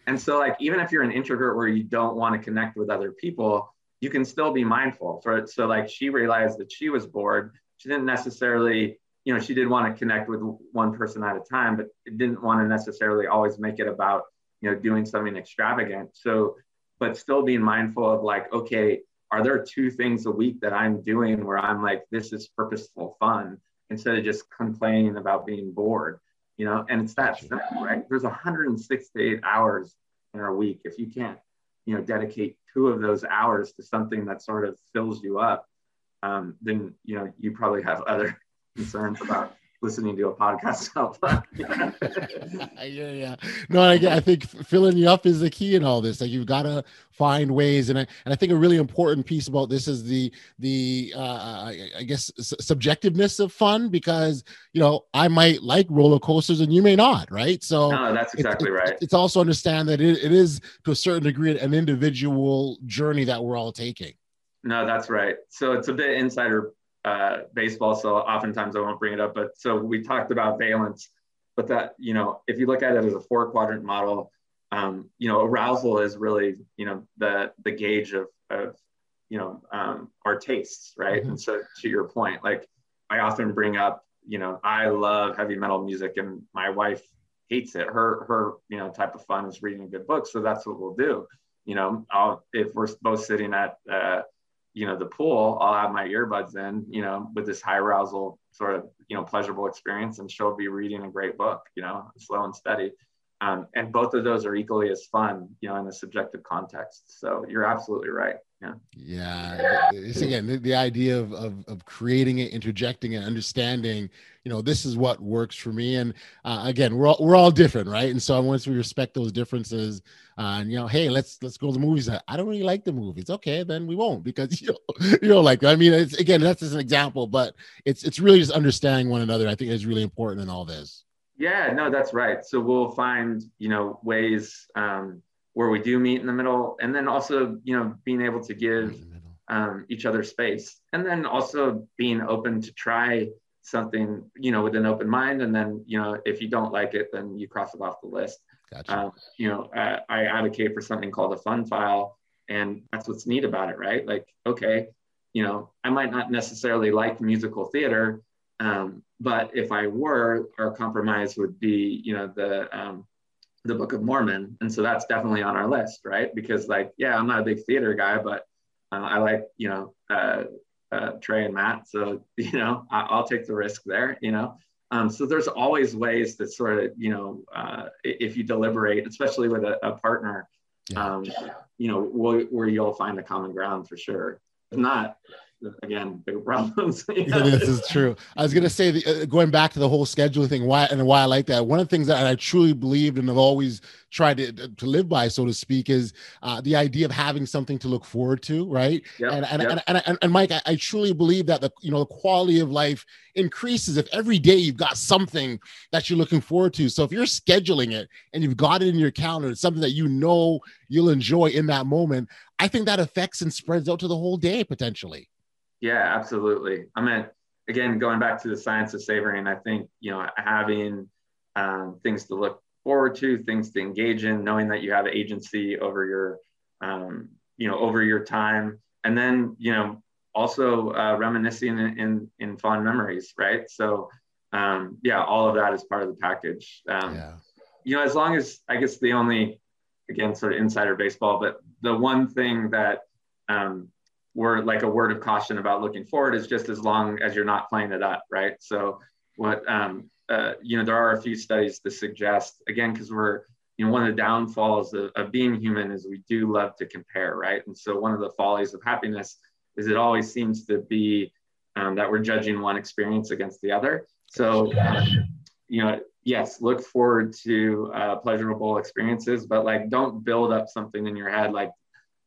And so like, even if you're an introvert where you don't want to connect with other people, you can still be mindful for it. So like she realized that she was bored. She didn't necessarily, you know, she did want to connect with one person at a time, but it didn't want to necessarily always make it about, you know, doing something extravagant. So, but still being mindful of like, okay, are there two things a week that I'm doing where I'm like, this is purposeful fun, instead of just complaining about being bored, you know? And it's that simple, right? There's 168 hours in our week. If you can't, you know, dedicate 2 of those hours to something that sort of fills you up, then, you know, you probably have other concerns about listening to a podcast. Yeah. No, I think filling you up is the key in all this. Like you've got to find ways. And I think a really important piece about this is the subjectiveness of fun, because, you know, I might like roller coasters and you may not. Right. So no, that's exactly right. It's also understand that it is to a certain degree an individual journey that we're all taking. No, that's right. So it's a bit insider baseball, so oftentimes I won't bring it up, but so we talked about valence, but that, you know, if you look at it as a 4-quadrant model, you know, arousal is really, you know, the gauge of you know, our tastes, right? Mm-hmm. And so to your point, like I often bring up, you know, I love heavy metal music and my wife hates it. Her you know, type of fun is reading a good book, so that's what we'll do. You know, if we're both sitting at you know, the pool, I'll have my earbuds in, you know, with this high arousal sort of, you know, pleasurable experience, and she'll be reading a great book, you know, slow and steady. And both of those are equally as fun, you know, in the subjective context. So you're absolutely right. Yeah. It's, again, the idea of creating it, interjecting and understanding, you know, this is what works for me. And again, we're all different, right? And so once we respect those differences, and you know, hey, let's go to the movies. I don't really like the movies. Okay, then we won't, because you don't like them. I mean, it's, again, that's just an example, but it's really just understanding one another. I think is really important in all this. Yeah, no, that's right. So we'll find, you know, ways where we do meet in the middle, and then also, you know, being able to give each other space, and then also being open to try something, you know, with an open mind. And then, you know, if you don't like it, then you cross it off the list. Gotcha. You know, I advocate for something called a fun file, and that's what's neat about it, right? Like, okay, you know, I might not necessarily like musical theater, but if I were, our compromise would be, you know, the Book of Mormon. And so that's definitely on our list, right? Because like, yeah, I'm not a big theater guy, but I like, you know, Trey and Matt. So, you know, I'll take the risk there, you know? So there's always ways to sort of, you know, if you deliberate, especially with a partner, you know, where you'll find a common ground for sure. If not, again, big problems. Yeah, this is true. I was going to say, going back to the whole scheduling thing, why I like that. One of the things that I truly believed and have always tried to live by, so to speak, is the idea of having something to look forward to, right? Yep. And Mike, I truly believe that the quality of life increases if every day you've got something that you're looking forward to. So if you're scheduling it and you've got it in your calendar, it's something that you know you'll enjoy in that moment. I think that affects and spreads out to the whole day potentially. Yeah, absolutely. I mean, again, going back to the science of savoring, I think, you know, having things to look forward to, things to engage in, knowing that you have agency over your over your time. And then, also reminiscing in fond memories, right? So, all of that is part of the package. As long as, I guess the only, again, sort of insider baseball, but the one thing that we're like a word of caution about looking forward is just as long as you're not playing it up, right? So what, there are a few studies to suggest, again, because we're, one of the downfalls of being human is we do love to compare, right? And so one of the follies of happiness is it always seems to be that we're judging one experience against the other. So, yes, look forward to pleasurable experiences, but like, don't build up something in your head. Like,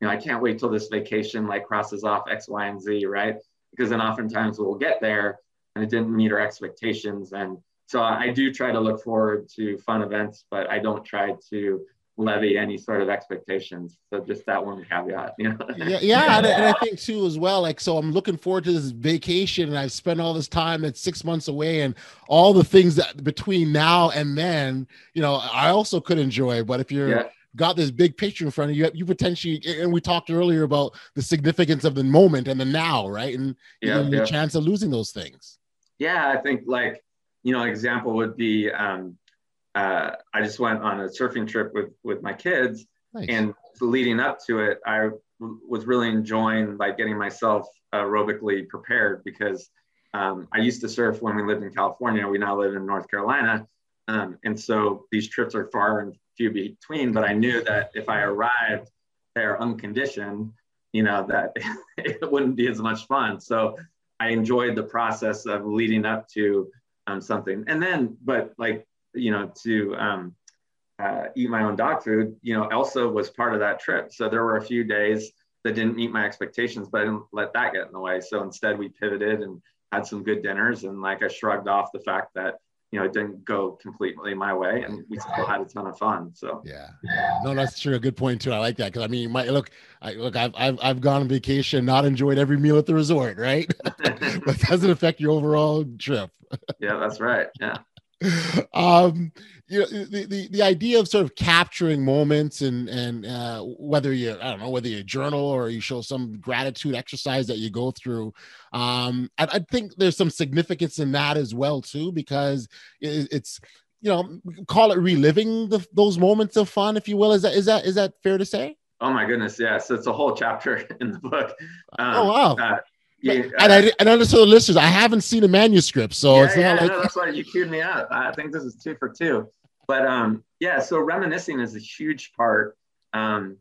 I can't wait till this vacation, like crosses off X, Y, and Z, right? Because then oftentimes we'll get there and it didn't meet our expectations. And so I do try to look forward to fun events, but I don't try to levy any sort of expectations. So just that one caveat. And I think too as well, like, so I'm looking forward to this vacation and I've spent all this time, that's 6 months away, and all the things that between now and then, I also could enjoy. But if you're got this big picture in front of you, you potentially, and we talked earlier about the significance of the moment and the now, right? And the chance of losing those things. I think like, an example would be, I just went on a surfing trip with my kids. Nice. And leading up to it, I was really enjoying like getting myself aerobically prepared, because I used to surf when we lived in California. We now live in North Carolina. And so these trips are far and few between, but I knew that if I arrived there unconditioned, that it wouldn't be as much fun. So I enjoyed the process of leading up to something. And then, but like, to eat my own dog food, also was part of that trip. So there were a few days that didn't meet my expectations, but I didn't let that get in the way. So instead we pivoted and had some good dinners. And like, I shrugged off the fact that, it didn't go completely my way, and we still had a ton of fun. So no, that's true. A good point too. I like that. Cause I mean, I've gone on vacation, not enjoyed every meal at the resort, right? But doesn't affect your overall trip. Yeah, that's right. Yeah. The idea of sort of capturing moments and whether you, I don't know, whether you journal or you show some gratitude exercise that you go through. I think there's some significance in that as well too, because it's, call it reliving those moments of fun, if you will. Is that fair to say? Oh my goodness. Yeah. So it's a whole chapter in the book. Oh, wow. And just for the listeners, I haven't seen a manuscript, so that's why you queued me up. I think this is 2 for 2, but so reminiscing is a huge part, and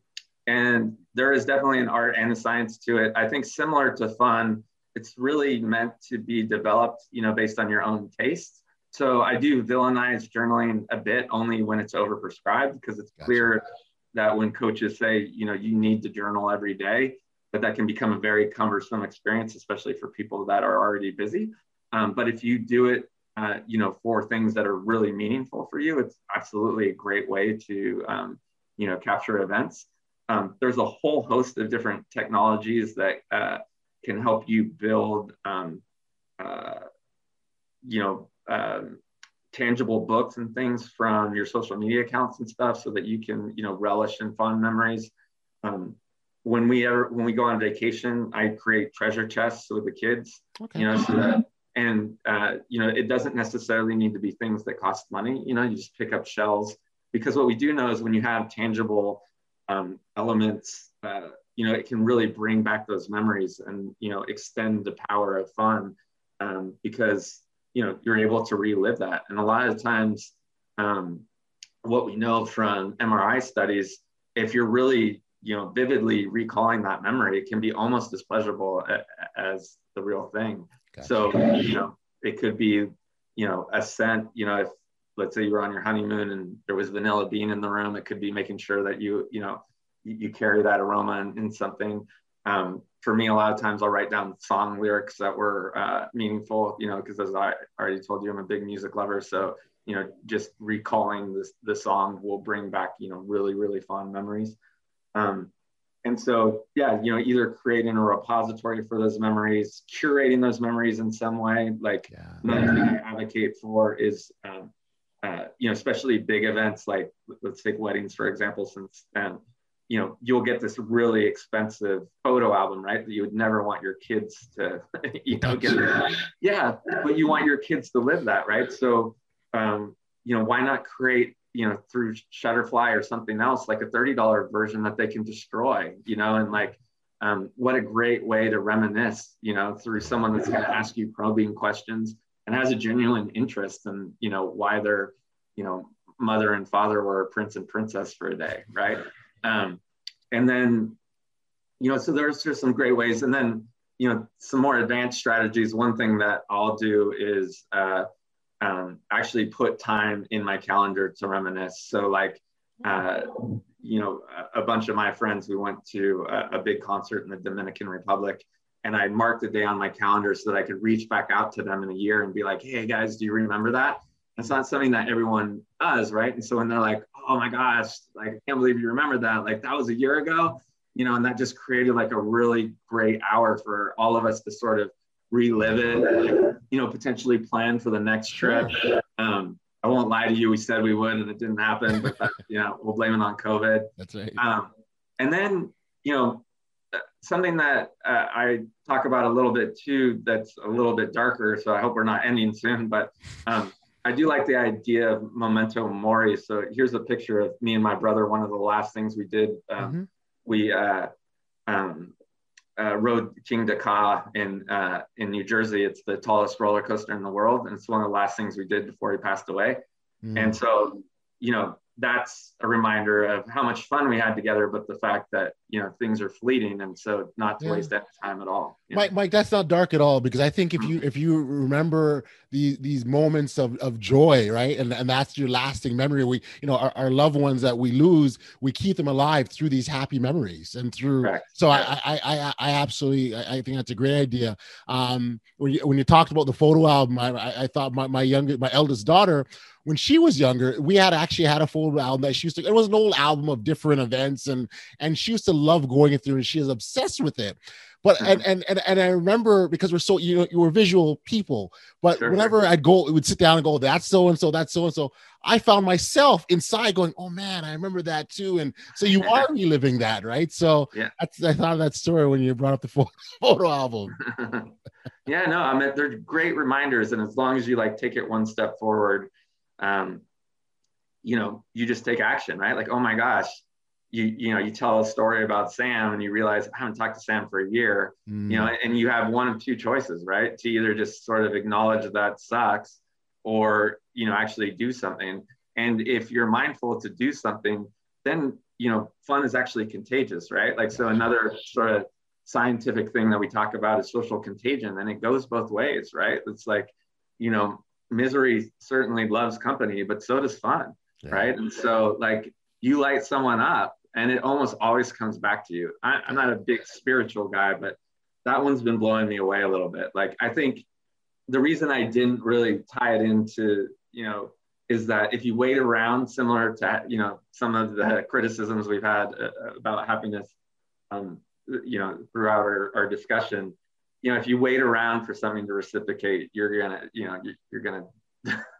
there is definitely an art and a science to it. I think similar to fun, it's really meant to be developed, based on your own taste. So I do villainize journaling a bit only when it's overprescribed, because it's clear that when coaches say, you need to journal every day, that can become a very cumbersome experience, especially for people that are already busy. But if you do it, for things that are really meaningful for you, it's absolutely a great way to, capture events. There's a whole host of different technologies that can help you build, tangible books and things from your social media accounts and stuff, so that you can, relish in fond memories. When we go on vacation, I create treasure chests with the kids, so that, and, it doesn't necessarily need to be things that cost money, you just pick up shells, because what we do know is when you have tangible elements, it can really bring back those memories and, extend the power of fun, because, you're able to relive that. And a lot of times, what we know from MRI studies, if you're really, vividly recalling that memory, it can be almost as pleasurable as the real thing. Gotcha. So, it could be, a scent, if let's say you were on your honeymoon and there was vanilla bean in the room, it could be making sure that you carry that aroma in something. For me, a lot of times I'll write down song lyrics that were meaningful, because as I already told you, I'm a big music lover. So, just recalling the song will bring back, really, really fond memories. And so, either creating a repository for those memories, curating those memories in some way, another thing I advocate for is, especially big events, like let's take weddings, for example, since you know, you'll get this really expensive photo album, right? That you would never want your kids to, you know, get. Yeah, but you want your kids to live that, right? So, you know, why not create, you know, through Shutterfly or something else, like a $30 version that they can destroy, you know, and like, what a great way to reminisce, you know, through someone that's going to ask you probing questions and has a genuine interest in, you know, why their, you know, mother and father were prince and princess for a day, right? And then, you know, so there's just some great ways. And then, you know, some more advanced strategies. One thing that I'll do is actually put time in my calendar to reminisce. So like, you know, a bunch of my friends, we went to a big concert in the Dominican Republic, and I marked the day on my calendar so that I could reach back out to them in a year and be like, hey guys, do you remember that? It's not something that everyone does, right? And so when they're like, oh my gosh, like, I can't believe you remembered that. Like, that was a year ago, you know, and that just created like a really great hour for all of us to sort of relive it, and, you know, potentially plan for the next trip. I won't lie to you, we said we would, and it didn't happen, but that, you know, we'll blame it on COVID. That's right. And then, you know, something that I talk about a little bit too, that's a little bit darker, so I hope we're not ending soon, but I do like the idea of memento mori. So here's a picture of me and my brother. One of the last things we did, we rode Kingda Ka in New Jersey. It's the tallest roller coaster in the world, and it's one of the last things we did before he passed away. And so, you know, that's a reminder of how much fun we had together, but the fact that, you know, things are fleeting, and so not to waste that time at all. Mike, that's not dark at all, because I think if you remember these moments of joy, right, and that's your lasting memory. We, you know, our loved ones that we lose, we keep them alive through these happy memories and through. Correct. So I absolutely, I think that's a great idea. When you talked about the photo album, I thought my eldest daughter, when she was younger, we had actually had a full album that she used to, it was an old album of different events, and she used to love going through, and she is obsessed with it. But, and I remember, because we're so, you were visual people, but whenever I'd go, it would sit down and go, that's so-and-so. I found myself inside going, oh man, I remember that too. And so you are reliving that, right? So I thought of that story when you brought up the photo album. Yeah, no, I mean, they're great reminders. And as long as you like take it one step forward, you know, you just take action, right? Like, oh my gosh, you know, you tell a story about Sam and you realize I haven't talked to Sam for a year, you know, and you have one of two choices, right? To either just sort of acknowledge that sucks, or, you know, actually do something. And if you're mindful to do something, then, you know, fun is actually contagious, right? Like, so another sort of scientific thing that we talk about is social contagion, and it goes both ways, right? It's like, you know, misery certainly loves company, but so does fun, right? And so, like, you light someone up, and it almost always comes back to you. I'm not a big spiritual guy, but that one's been blowing me away a little bit. Like, I think the reason I didn't really tie it into, you know, is that if you wait around, similar to, you know, some of the criticisms we've had about happiness, you know, throughout our discussion, you know, if you wait around for something to reciprocate, you're gonna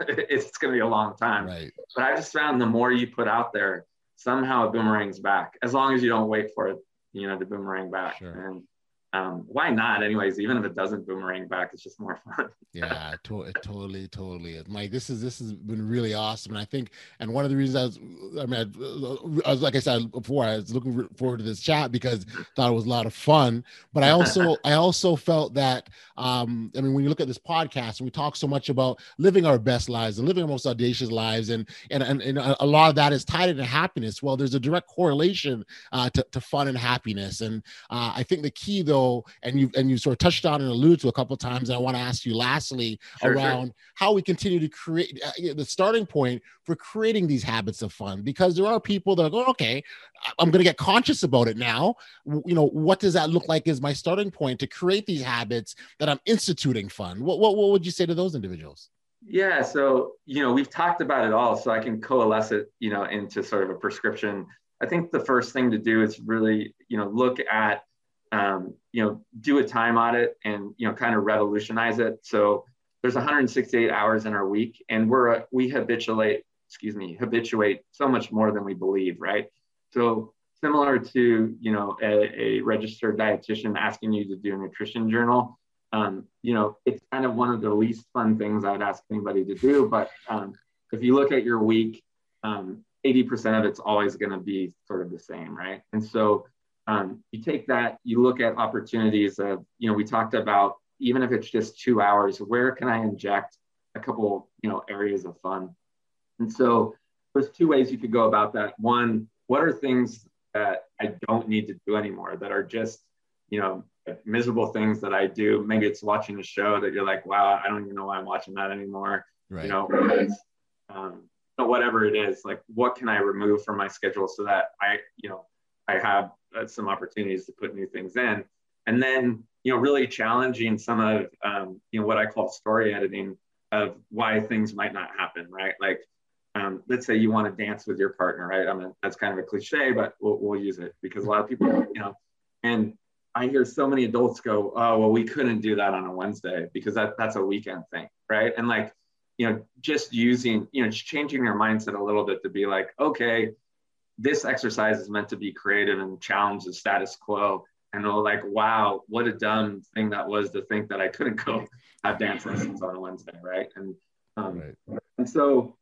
it's gonna be a long time. Right. But I just found the more you put out there, somehow it boomerangs back, as long as you don't wait for it, you know, to boomerang back. Sure. And why not? Anyways, even if it doesn't boomerang back, it's just more fun. Yeah, totally. Mike, this has been really awesome. And I think, and one of the reasons I was, like I said before, I was looking forward to this chat because I thought it was a lot of fun. But I also felt that, I mean, when you look at this podcast and we talk so much about living our best lives and living our most audacious lives, and a lot of that is tied into happiness. Well, there's a direct correlation to fun and happiness. And I think the key though, and you sort of touched on and alluded to a couple of times, and I want to ask you lastly around how we continue to create the starting point for creating these habits of fun, because there are people that are going, okay, I'm going to get conscious about it now. You know, what does that look like as my starting point to create these habits that I'm instituting fun? What would you say to those individuals? Yeah, so, you know, we've talked about it all, so I can coalesce it, you know, into sort of a prescription. I think the first thing to do is really, you know, look at you know, do a time audit and, you know, kind of revolutionize it. So there's 168 hours in our week, and we habituate so much more than we believe, right? So similar to, you know, a registered dietitian asking you to do a nutrition journal. You know, it's kind of one of the least fun things I would ask anybody to do. But if you look at your week, 80% of it's always going to be sort of the same, right? And so you take that, you look at opportunities of, you know, we talked about, even if it's just 2 hours, where can I inject a couple, you know, areas of fun? And so there's two ways you could go about that. One, what are things that I don't need to do anymore that are just, you know, miserable things that I do? Maybe it's watching a show that you're like, wow, I don't even know why I'm watching that anymore. Right. You know, because, whatever it is, like, what can I remove from my schedule so that I, you know, I have some opportunities to put new things in. And then, you know, really challenging some of, you know, what I call story editing of why things might not happen, right? Like, let's say you want to dance with your partner, right? I mean, that's kind of a cliche, but we'll use it because a lot of people, you know, and I hear so many adults go, oh, well, we couldn't do that on a Wednesday because that's a weekend thing, right? And like, you know, just using, you know, just changing your mindset a little bit to be like, okay, this exercise is meant to be creative and challenge the status quo. And they're like, wow, what a dumb thing that was to think that I couldn't go have dance lessons on a Wednesday, right? And and so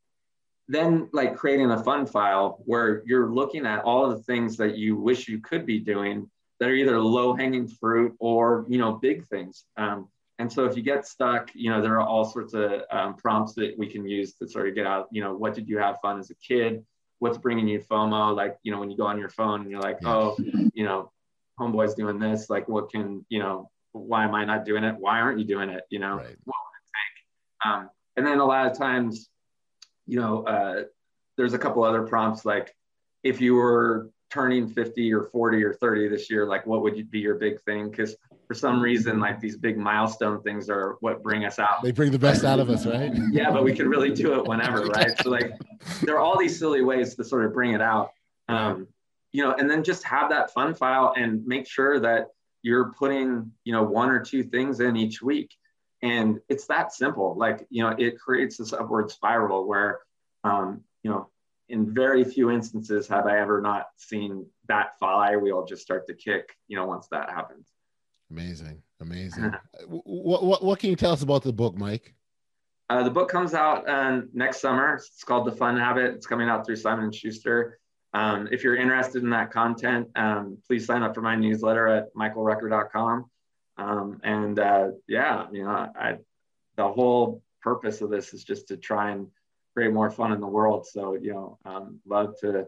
then like creating a fun file where you're looking at all of the things that you wish you could be doing that are either low-hanging fruit or, you know, big things. And so if you get stuck, you know, there are all sorts of prompts that we can use to sort of get out, you know, what did you have fun as a kid? What's bringing you FOMO? Like, you know, when you go on your phone and you're like, oh, you know, homeboy's doing this, like, what can, you know, why am I not doing it? Why aren't you doing it? You know, what would it take? And then a lot of times, you know, there's a couple other prompts, like if you were turning 50 or 40 or 30 this year, like what would be your big thing? Because for some reason, like these big milestone things are what bring us out. They bring the best out of us, right? Yeah, but we can really do it whenever, right? So like there are all these silly ways to sort of bring it out. You know, and then just have that fun file and make sure that you're putting, you know, one or two things in each week. And it's that simple. Like, you know, it creates this upward spiral where, you know, in very few instances have I ever not seen that flywheel just start to kick, you know, once that happens. Amazing. Amazing. What can you tell us about the book, Mike? The book comes out next summer. It's called The Fun Habit. It's coming out through Simon and Schuster. If you're interested in that content, please sign up for my newsletter at michaelrucker.com. And yeah, you know, the whole purpose of this is just to try and create more fun in the world. So, you know, love to,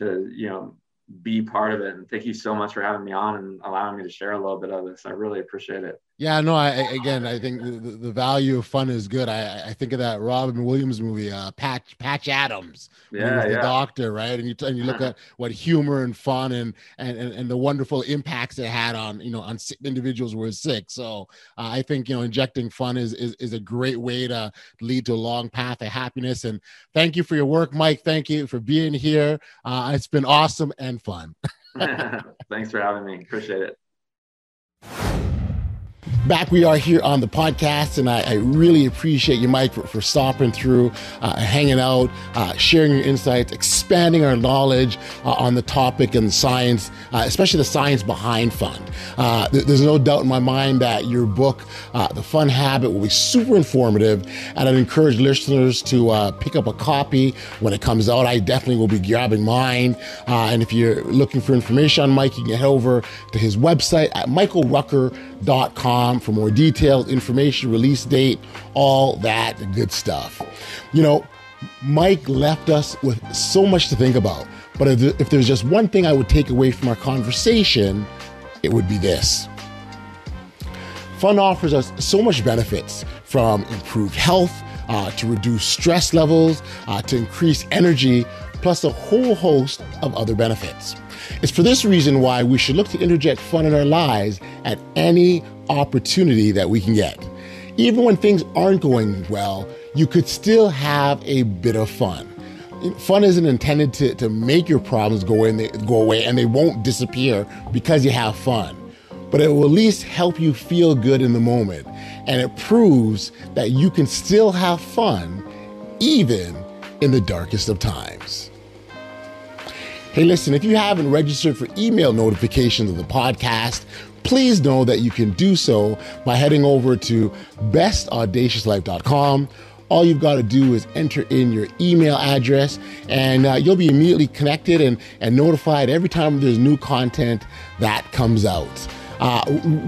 you know, be part of it. And thank you so much for having me on and allowing me to share a little bit of this. I really appreciate it. Yeah, no, I think the value of fun is good. I think of that Robin Williams movie, Patch Adams, the doctor, right? And you look at what humor and fun and the wonderful impacts it had on, you know, on individuals who were sick. So I think, you know, injecting fun is a great way to lead to a long path of happiness. And thank you for your work, Mike. Thank you for being here. It's been awesome and fun. Thanks for having me. Appreciate it. Back we are here on the podcast, and I really appreciate you, Mike, for stopping through, hanging out, sharing your insights, expanding our knowledge on the topic and the science, especially the science behind fun. There's no doubt in my mind that your book, The Fun Habit, will be super informative, and I'd encourage listeners to pick up a copy when it comes out. I definitely will be grabbing mine, and if you're looking for information on Mike, you can head over to his website at michaelrucker.com. For more detailed information, release date, all that good stuff. You know, Mike left us with so much to think about, but if there's just one thing I would take away from our conversation, it would be this. Fun offers us so much benefits, from improved health, to reduce stress levels, to increase energy, plus a whole host of other benefits. It's for this reason why we should look to interject fun in our lives at any opportunity that we can get. Even when things aren't going well, you could still have a bit of fun. Fun isn't intended to make your problems go away, and they won't disappear because you have fun. But it will at least help you feel good in the moment, and it proves that you can still have fun even in the darkest of times. Hey, listen, if you haven't registered for email notifications of the podcast, please know that you can do so by heading over to bestaudaciouslife.com. All you've got to do is enter in your email address, and you'll be immediately connected and notified every time there's new content that comes out.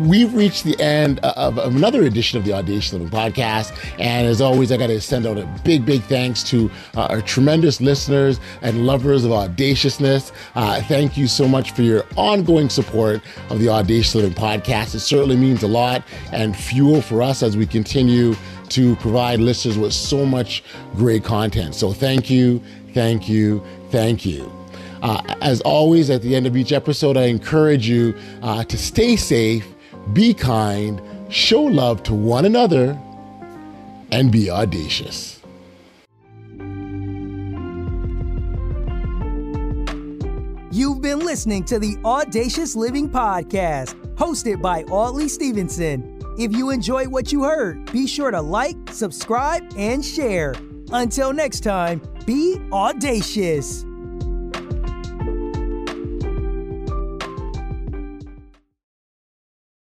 We've reached the end of another edition of the Audacious Living Podcast. And as always, I got to send out a big, big thanks to our tremendous listeners and lovers of audaciousness. Thank you so much for your ongoing support of the Audacious Living Podcast. It certainly means a lot and fuel for us as we continue to provide listeners with so much great content. So thank you, thank you, thank you. As always, at the end of each episode, I encourage you to stay safe, be kind, show love to one another, and be audacious. You've been listening to the Audacious Living Podcast, hosted by Audley Stevenson. If you enjoyed what you heard, be sure to like, subscribe, and share. Until next time, be audacious.